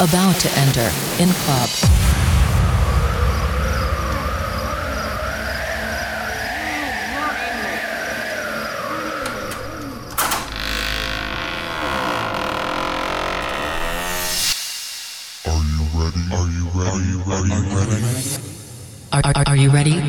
About to enter in Club Are you ready?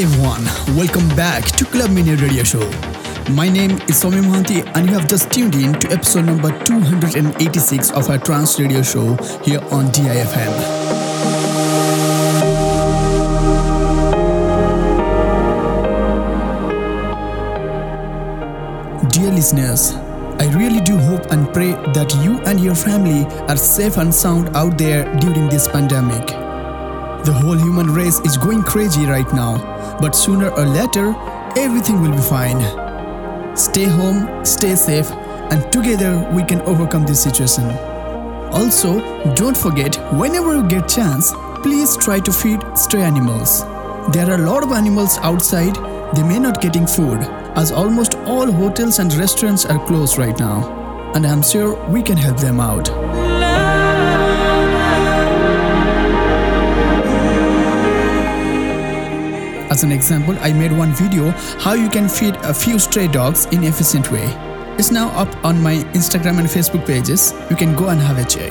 everyone, welcome back to Clubmania Radio Show. My name is Swami Mohanty and you have just tuned in to episode number 286 of our trance radio show here on DIFM. Dear listeners, I really do hope and pray that you and your family are safe and sound out there during this pandemic. The whole human race is going crazy right now, but sooner or later, everything will be fine. Stay home, stay safe, and together we can overcome this situation. Also, don't forget, whenever you get chance, please try to feed stray animals. There are a lot of animals outside, they may not getting food, as almost all hotels and restaurants are closed right now, and I'm sure we can help them out. As an example, I made one video how you can feed a few stray dogs in efficient way. It's now up on my Instagram and Facebook pages. You can go and have a check.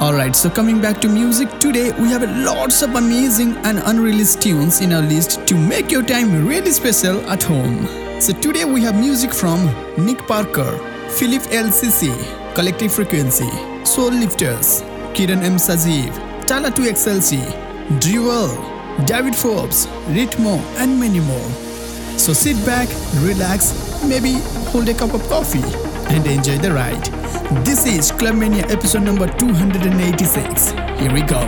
Alright, so coming back to music, today we have lots of amazing and unreleased tunes in our list to make your time really special at home. So today we have music from Nick Parker, Philip L C C, Collective Frequency, Soul Lifters, Kiran M Sajeev, Tala 2XLC, Druwel, David Forbes, Ritmo and many more. So sit back, relax, maybe hold a cup of coffee and enjoy the ride. This is Clubmania episode number 286. Here we go.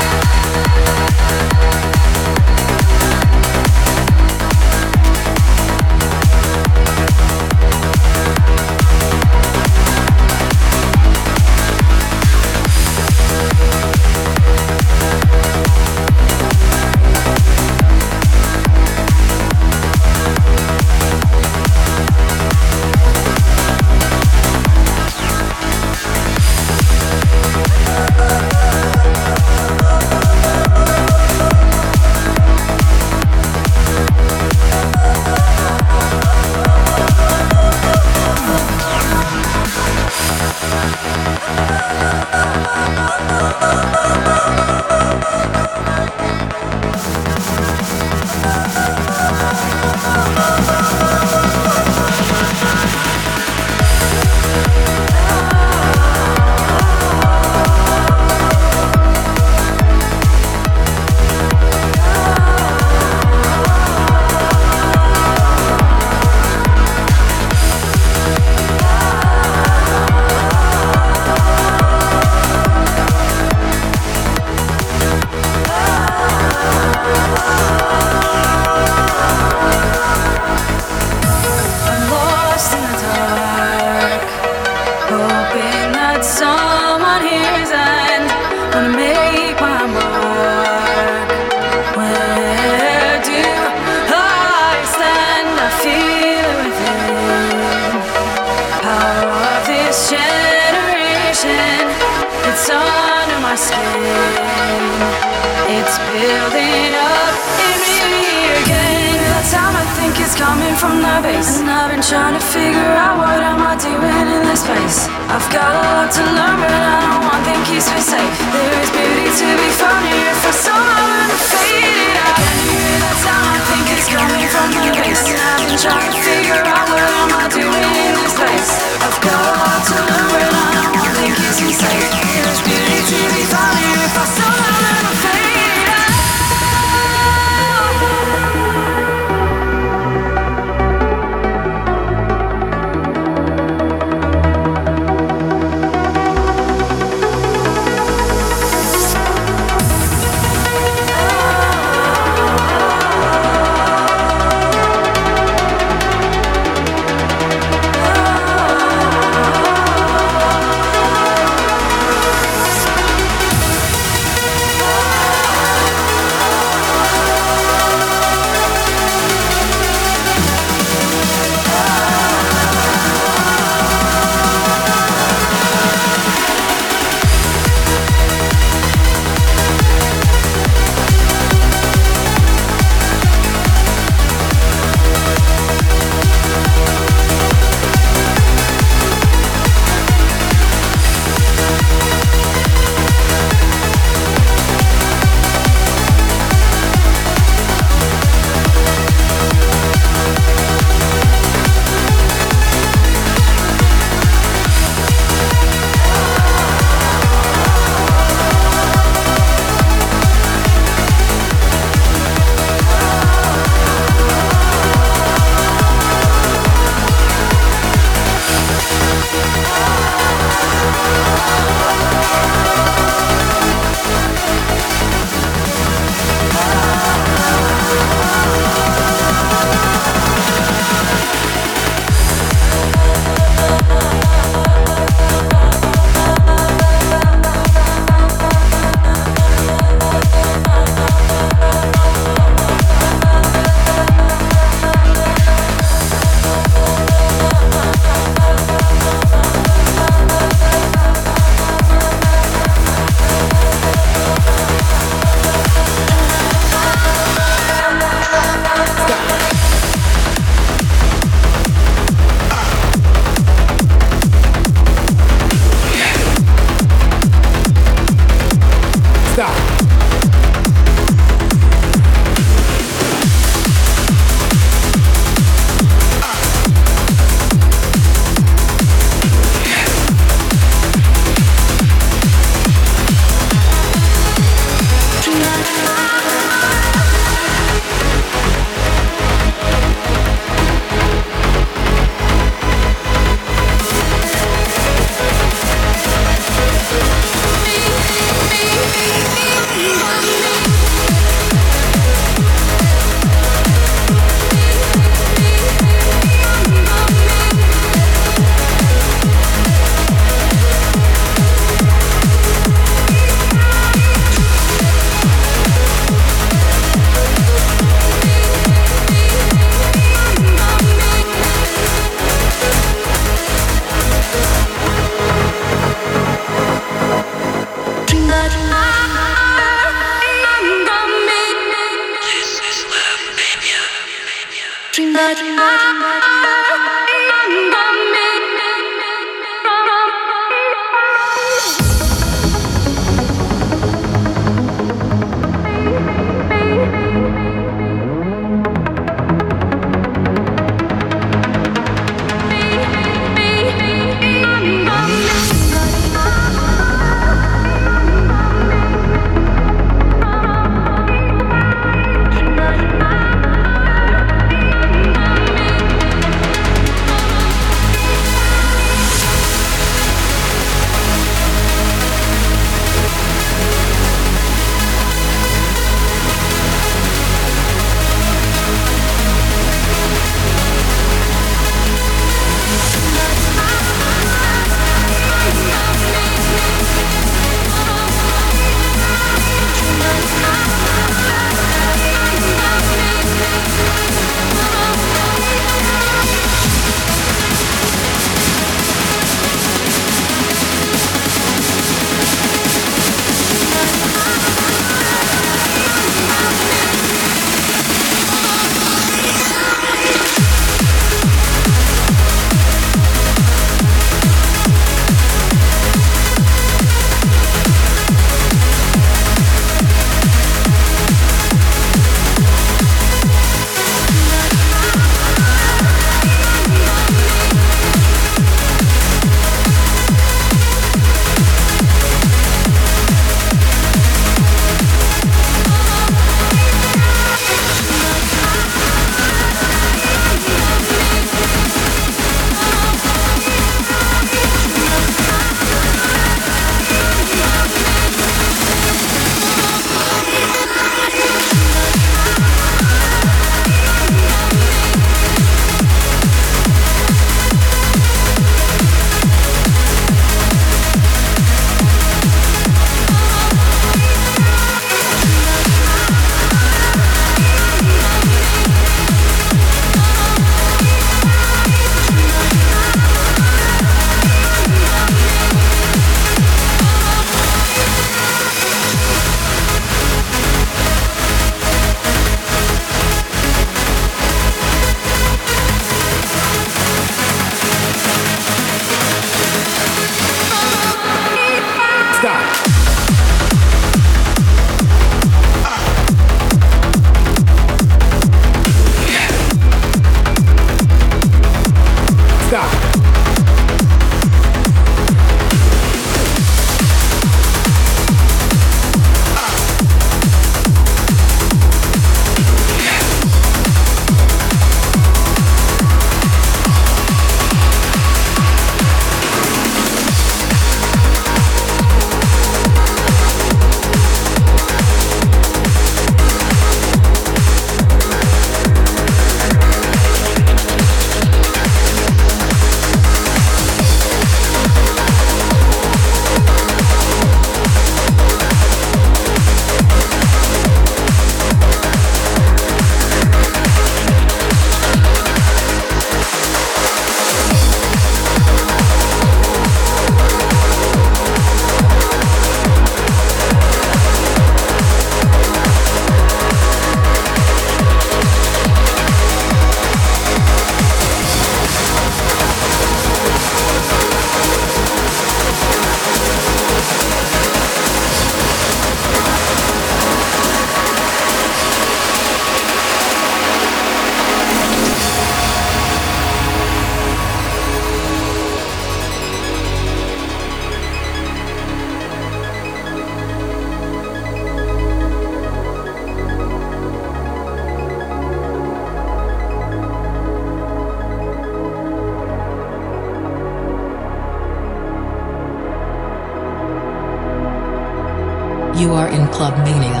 You are in Clubmania,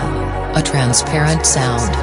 a transparent sound.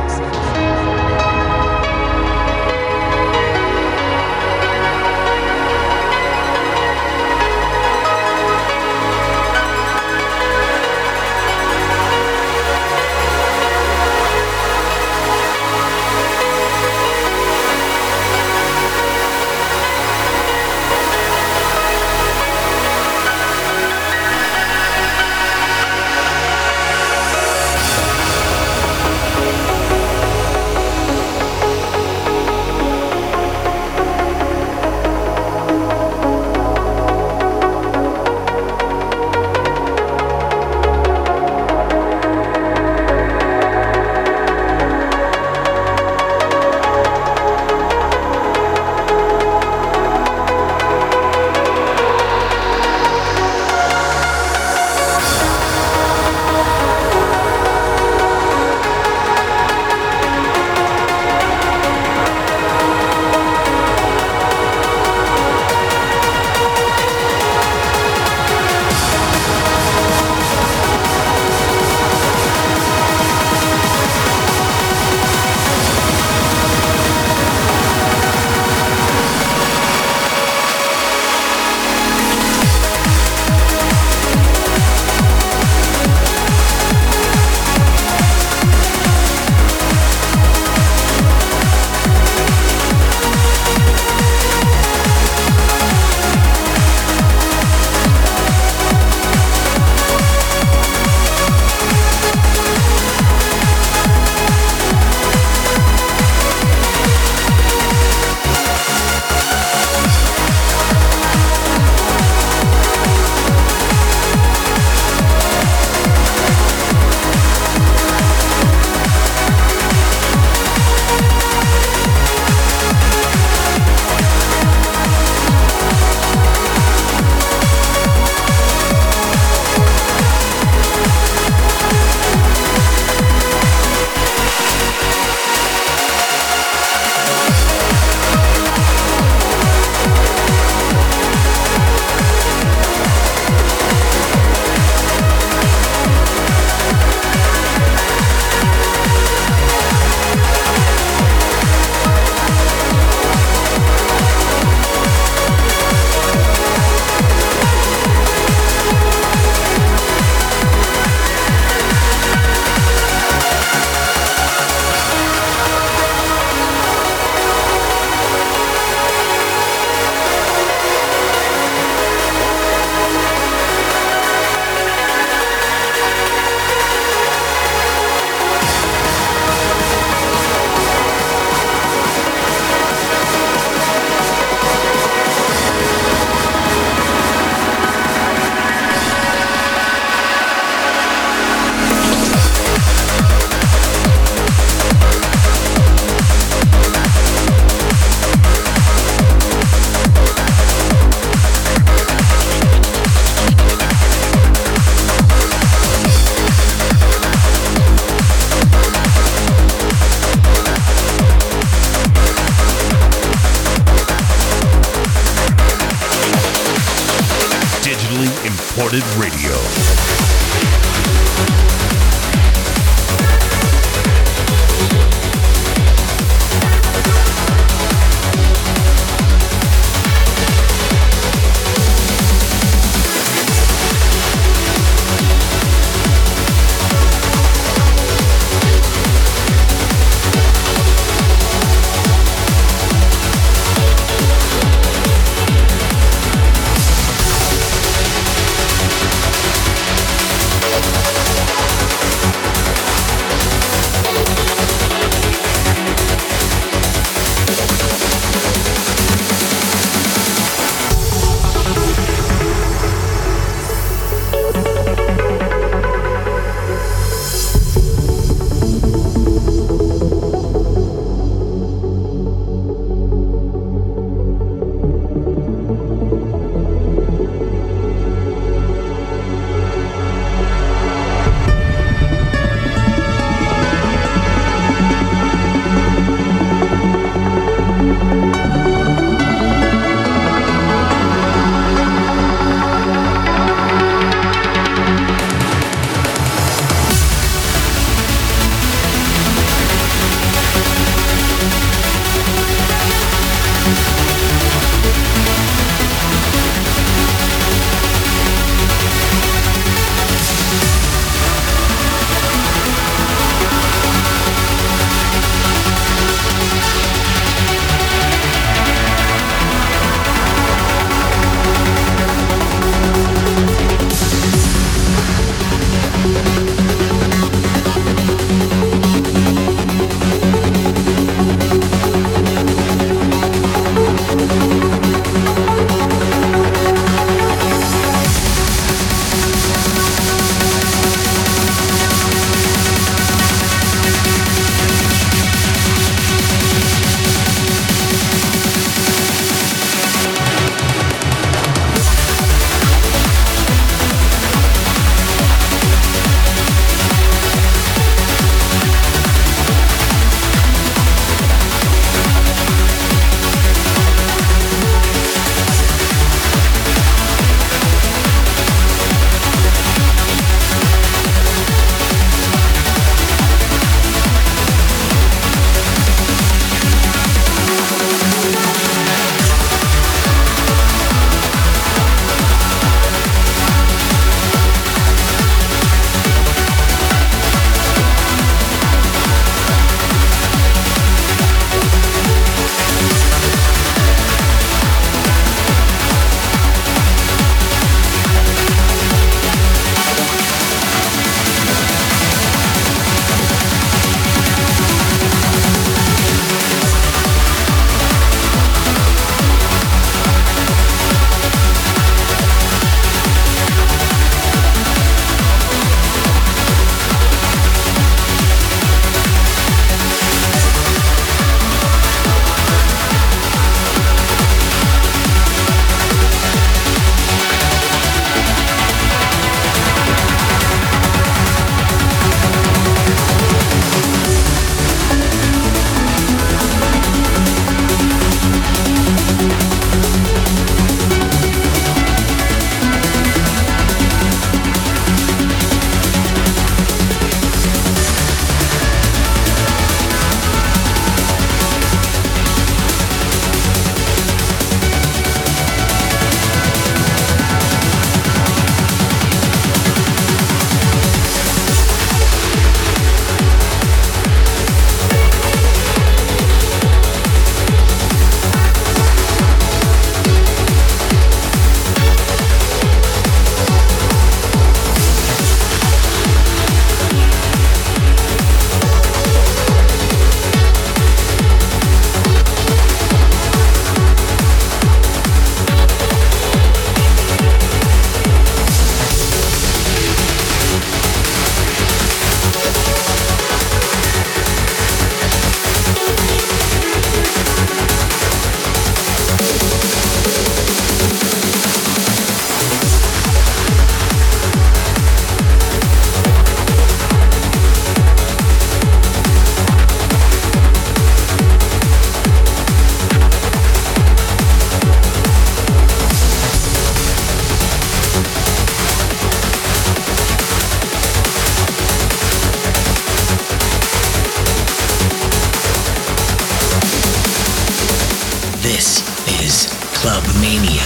This is Clubmania.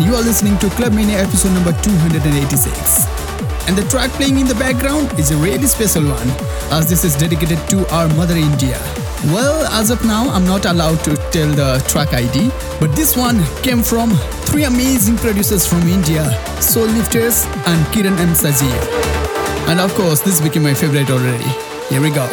You are listening to Clubmania episode number 286, and the track playing in the background is a really special one, as this is dedicated to our mother India. Well, as of now I'm not allowed to tell the track ID, but this one came from three amazing producers from India, Soul Lifters and Kiran M Sajeev, and of course this became my favorite already. Here we go.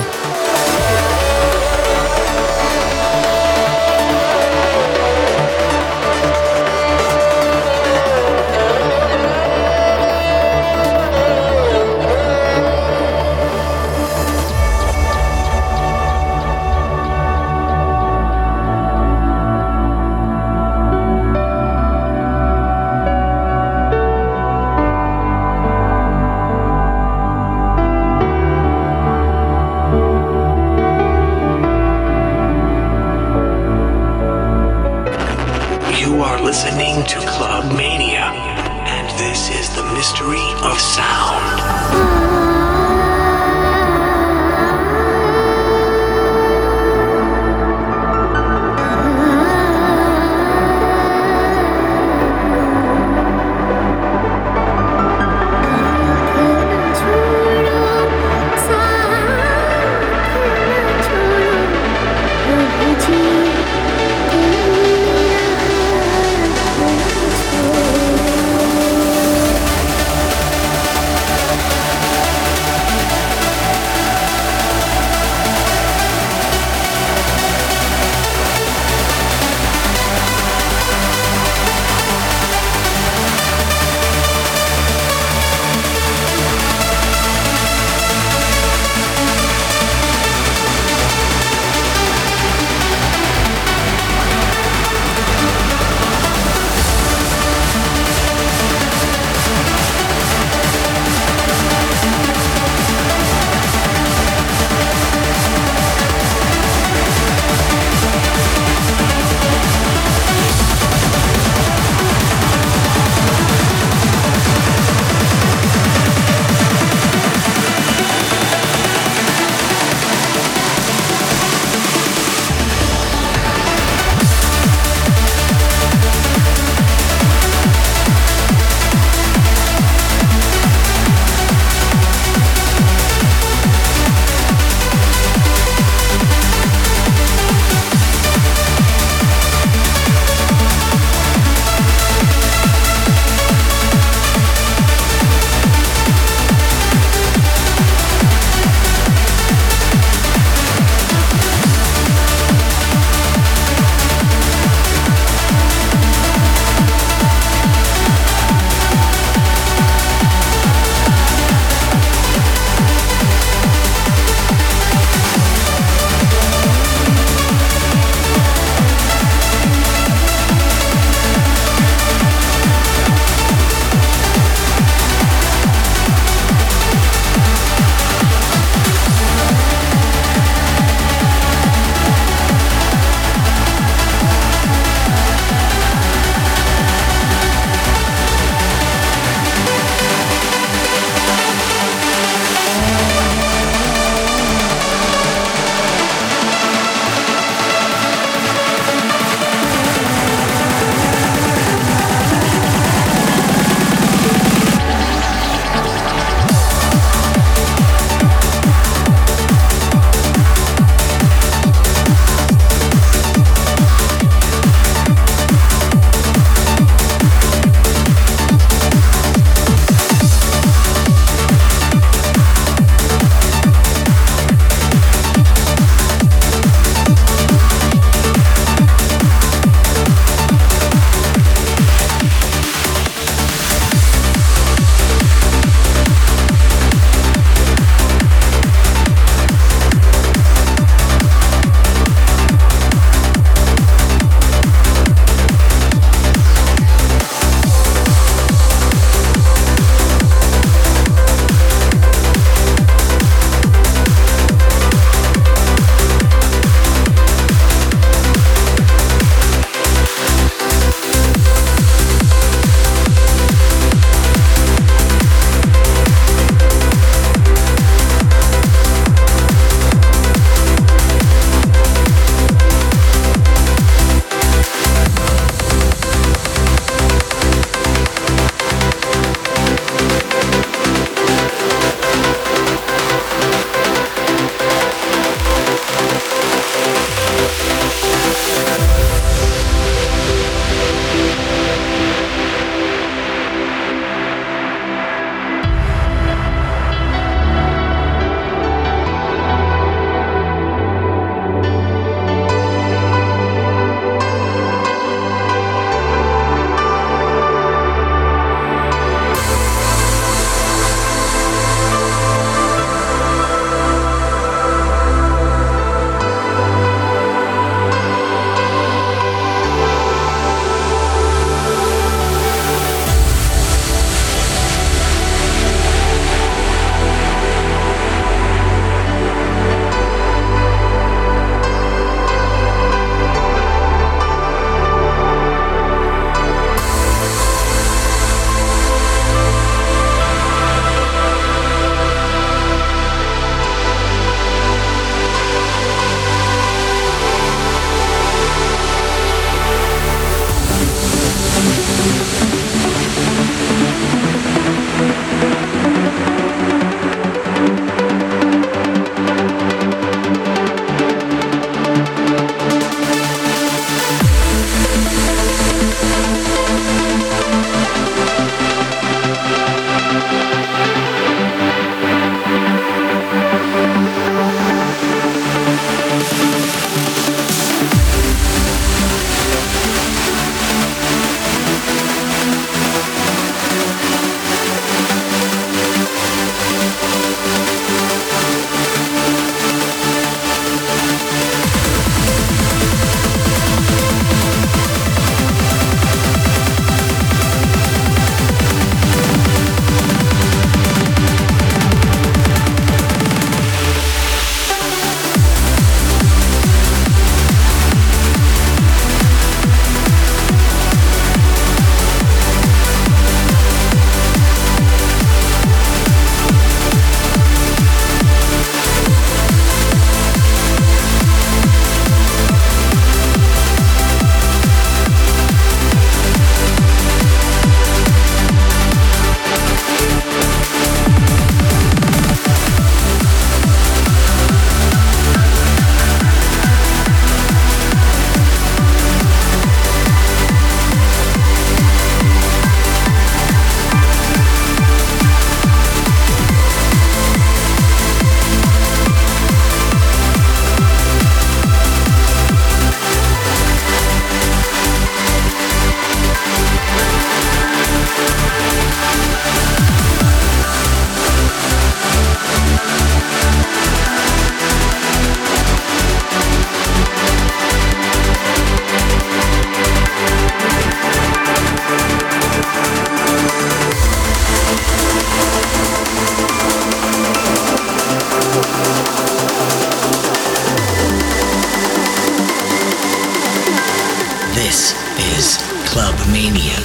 Clubmania.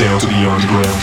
down to the underground.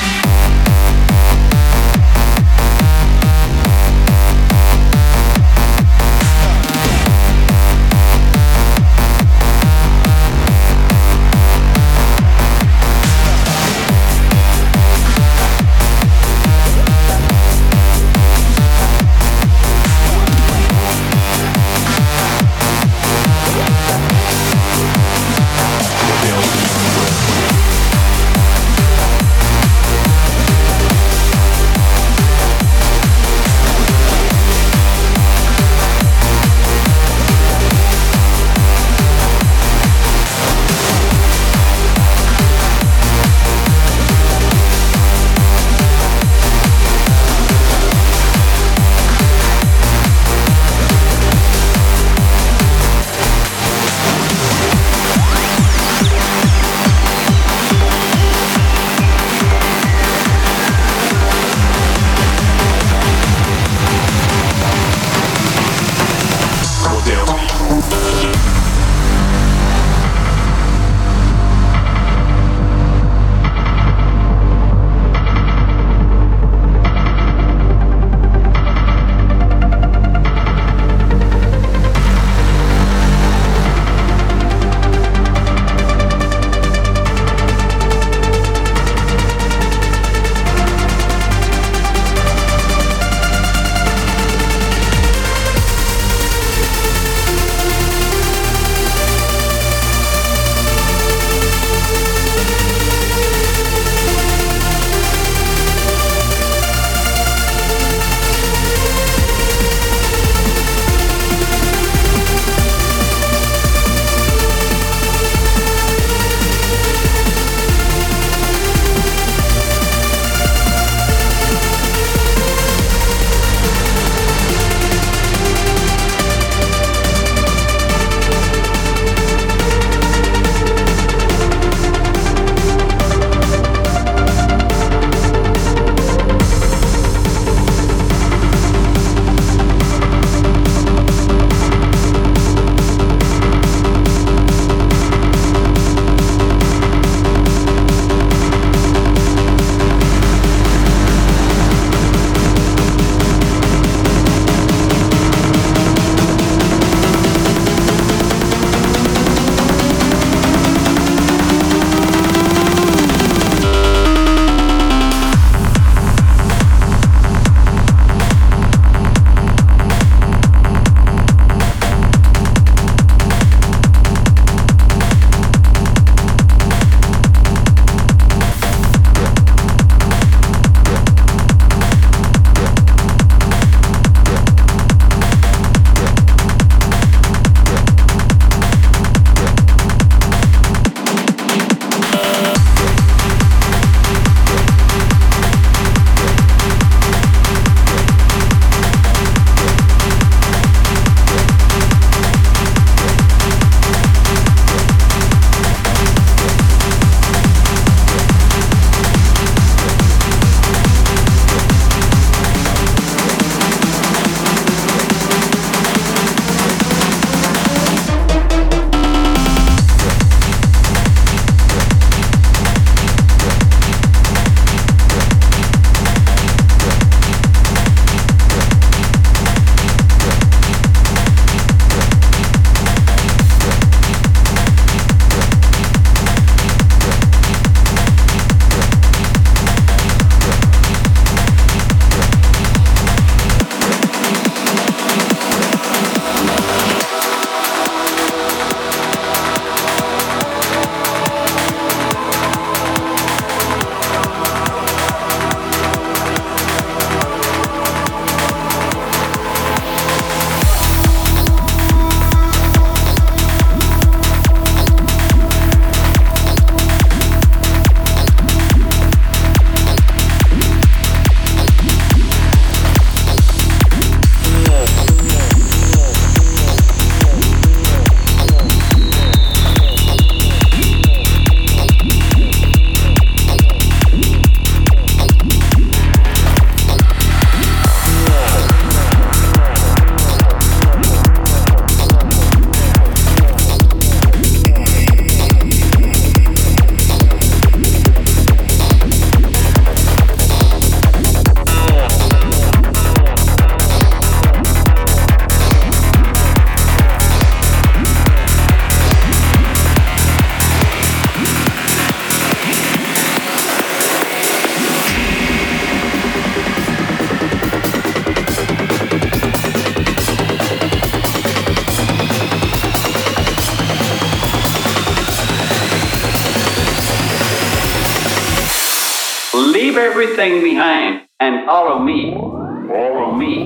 Leave everything behind and follow me. Follow me.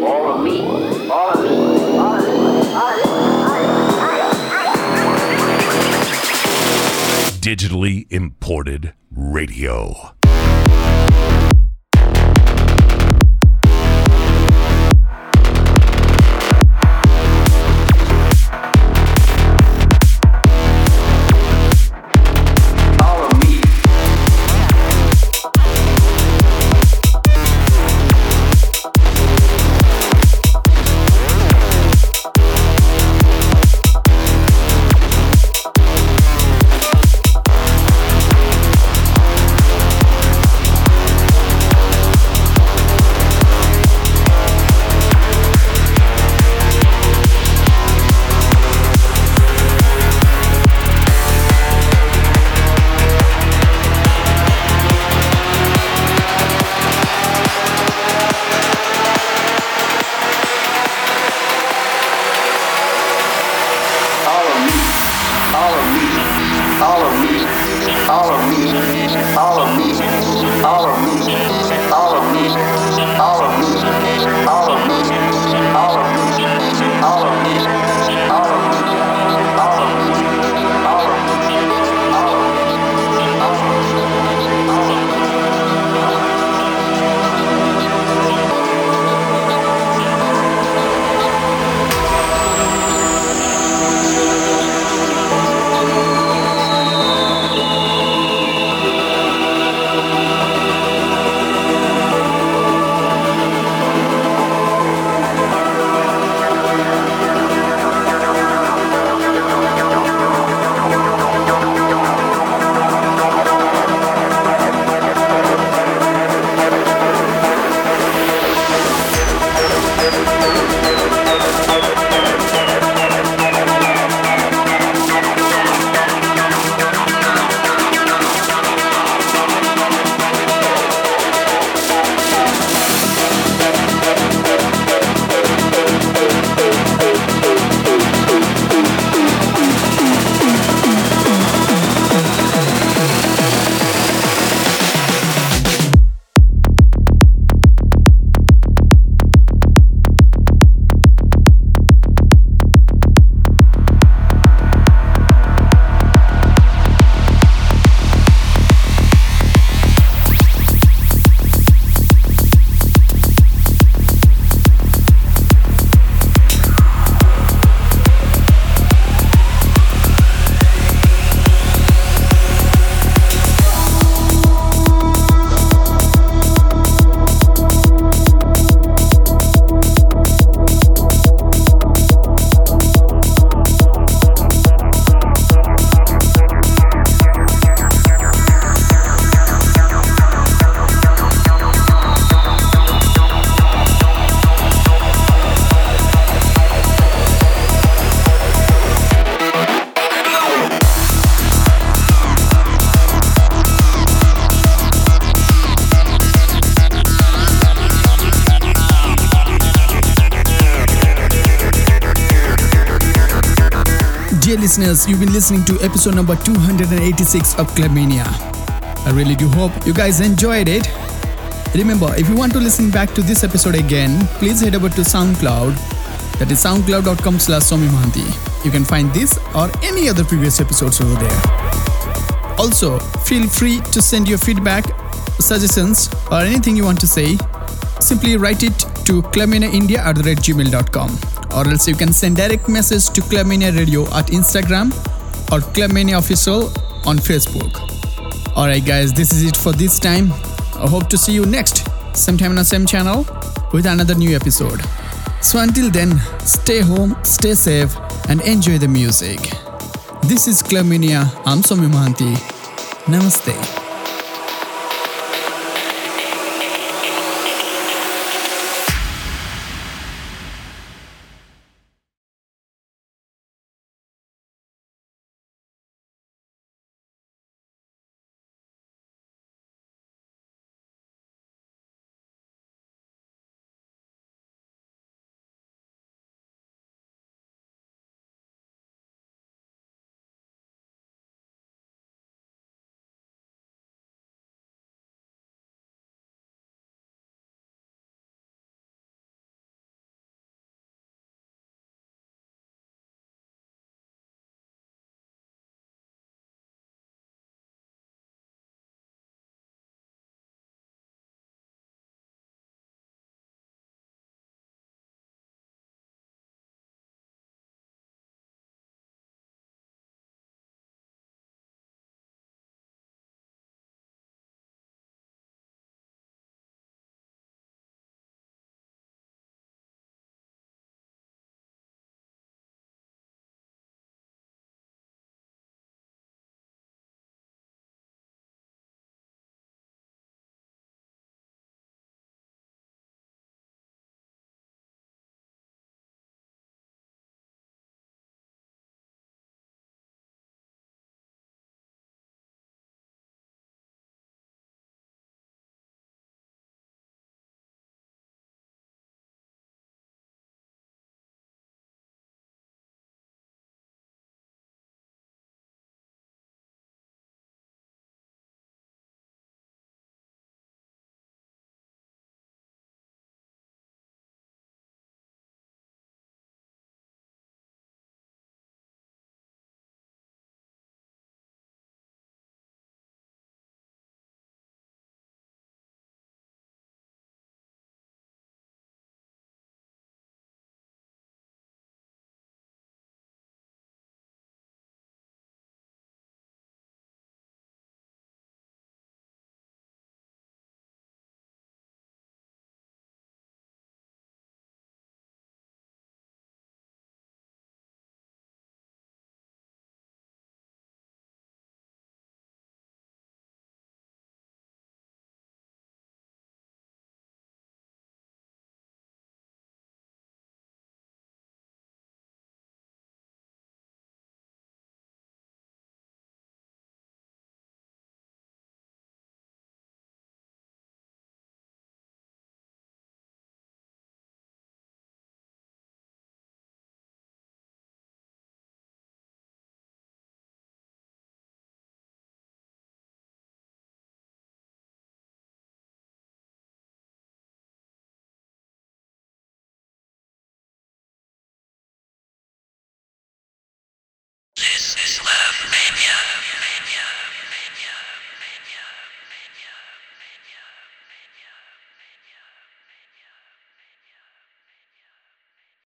Follow me. Follow me. Digitally Imported Radio. Listeners, you've been listening to episode number 286 of Clubmania. I really do hope you guys enjoyed it. Remember, if you want to listen back to this episode again, please head over to SoundCloud. That is soundcloud.com/Swami Mohanty. You can find this or any other previous episodes over there. Also, feel free to send your feedback, suggestions, or anything you want to say. Simply write it to clubmaniaindia@gmail.com. Or else you can send direct message to Clemenia Radio at Instagram or Clemenia Official on Facebook. Alright guys, this is it for this time. I hope to see you next sometime on the same channel with another new episode. So until then, stay home, stay safe and enjoy the music. This is Clemenia. I'm Swami Mohanty. Namaste.